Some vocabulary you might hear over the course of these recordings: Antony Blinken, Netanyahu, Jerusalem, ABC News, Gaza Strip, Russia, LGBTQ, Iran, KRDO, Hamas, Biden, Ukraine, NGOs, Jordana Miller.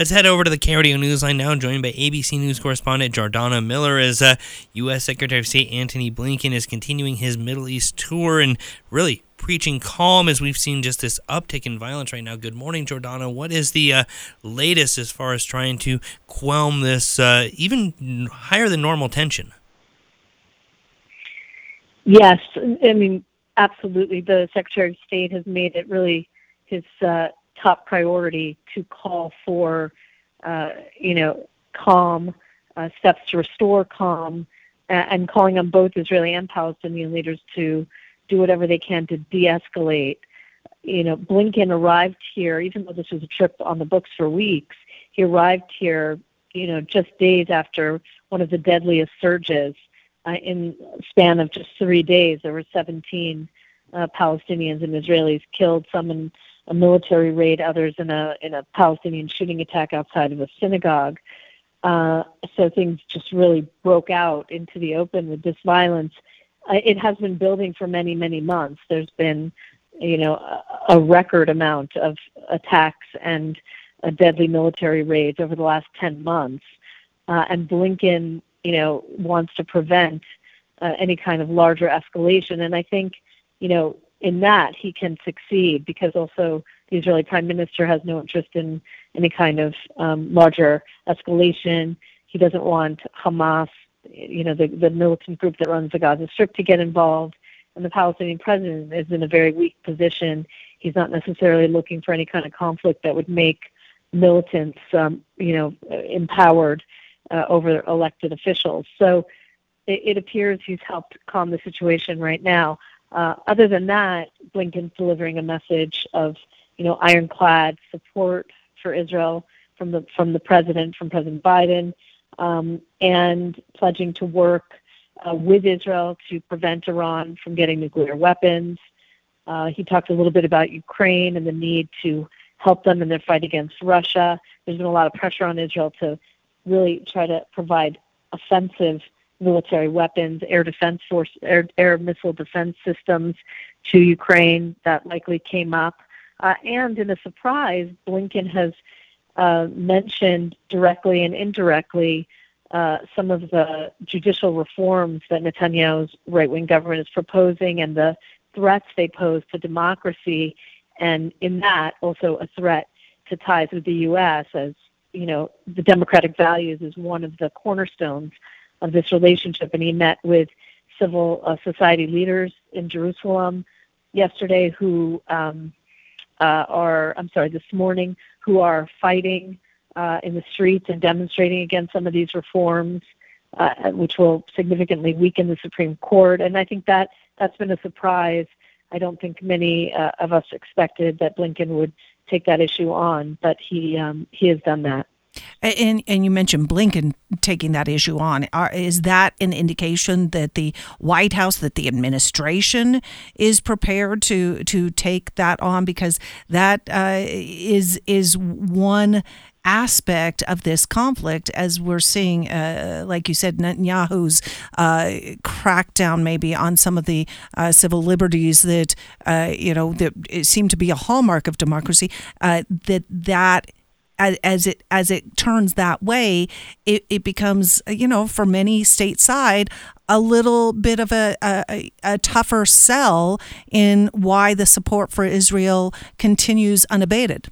Let's head over to the KRDO Newsline now, joined by ABC News correspondent Jordana Miller, as U.S. Secretary of State Antony Blinken is continuing his Middle East tour and really preaching calm as we've seen just this uptick in violence right now. Good morning, Jordana. What is the latest as far as trying to quell this even higher than normal tension? Yes, I mean, absolutely. The Secretary of State has made it really his top priority to call for, calm, steps to restore calm, and calling on both Israeli and Palestinian leaders to do whatever they can to de-escalate. You know, Blinken arrived here, even though this was a trip on the books for weeks, he arrived here, just days after one of the deadliest surges in a span of just 3 days. There were 17 Palestinians and Israelis killed, some in a military raid, others in a Palestinian shooting attack outside of a synagogue. So things just really broke out into the open with this violence. It has been building for many, many months. There's been, a record amount of attacks and deadly military raids over the last 10 months. And Blinken, wants to prevent any kind of larger escalation. And I think, in that he can succeed, because also the Israeli Prime Minister has no interest in any kind of larger escalation. He doesn't want Hamas, the militant group that runs the Gaza Strip, to get involved. And the Palestinian president is in a very weak position. He's not necessarily looking for any kind of conflict that would make militants, empowered over elected officials. So it appears he's helped calm the situation right now. Other than that, Blinken's delivering a message of, ironclad support for Israel from President Biden, and pledging to work with Israel to prevent Iran from getting nuclear weapons. He talked a little bit about Ukraine and the need to help them in their fight against Russia. There's been a lot of pressure on Israel to really try to provide offensive military weapons, air missile defense systems to Ukraine. That likely came up. And in a surprise, Blinken has mentioned directly and indirectly some of the judicial reforms that Netanyahu's right-wing government is proposing and the threats they pose to democracy. And in that, also a threat to ties with the U.S., as the democratic values is one of the cornerstones of this relationship. And he met with civil society leaders in Jerusalem yesterday this morning, who are fighting in the streets and demonstrating against some of these reforms, which will significantly weaken the Supreme Court. And I think that that's been a surprise. I don't think many of us expected that Blinken would take that issue on, but he has done that. And you mentioned Blinken taking that issue on. Is that an indication that the White House, that the administration is prepared to take that on? Because that is one aspect of this conflict, as we're seeing, like you said, Netanyahu's crackdown maybe on some of the civil liberties that, that seem to be a hallmark of democracy, that As it turns that way, it becomes, for many stateside, a little bit of a tougher sell in why the support for Israel continues unabated.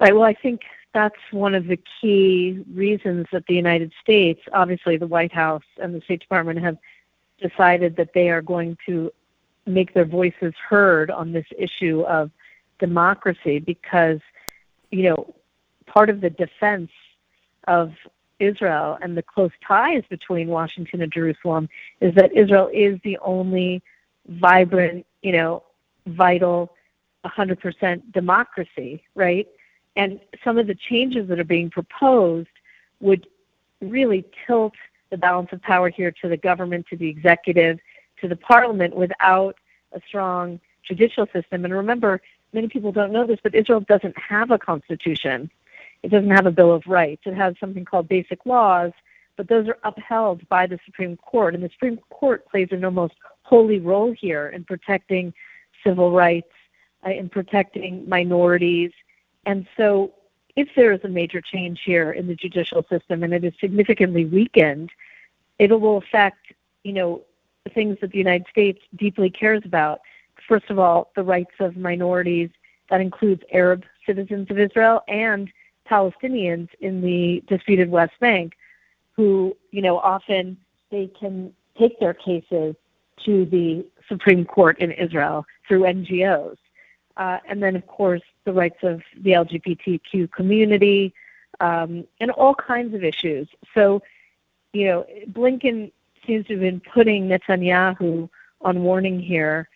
Right. Well, I think that's one of the key reasons that the United States, obviously the White House and the State Department, have decided that they are going to make their voices heard on this issue of democracy, because, part of the defense of Israel and the close ties between Washington and Jerusalem is that Israel is the only vibrant, vital, 100% democracy, right? And some of the changes that are being proposed would really tilt the balance of power here to the government, to the executive, to the parliament, without a strong judicial system. And remember, many people don't know this, but Israel doesn't have a constitution. It doesn't have a Bill of Rights. It has something called basic laws, but those are upheld by the Supreme Court. And the Supreme Court plays an almost holy role here in protecting civil rights, in protecting minorities, And so if there is a major change here in the judicial system and it is significantly weakened, it will affect, you know, things that the United States deeply cares about. First of all, the rights of minorities, that includes Arab citizens of Israel and Palestinians in the disputed West Bank, who, you know, often they can take their cases to the Supreme Court in Israel through NGOs. And then, of course, the rights of the LGBTQ community and all kinds of issues. So, you know, Blinken seems to have been putting Netanyahu on warning here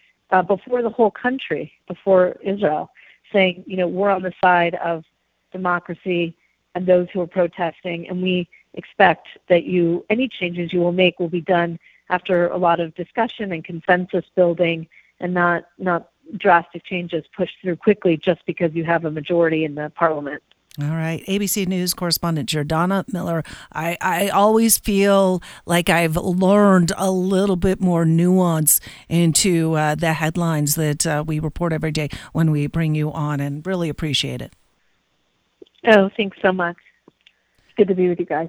before the whole country, before Israel, saying, you know, we're on the side of democracy and those who are protesting, and we expect that you, any changes you will make will be done after a lot of discussion and consensus building, and not drastic changes pushed through quickly just because you have a majority in the parliament. All right. ABC News correspondent Jordana Miller. I always feel like I've learned a little bit more nuance into the headlines that we report every day when we bring you on, and really appreciate it. Oh, thanks so much. It's good to be with you guys.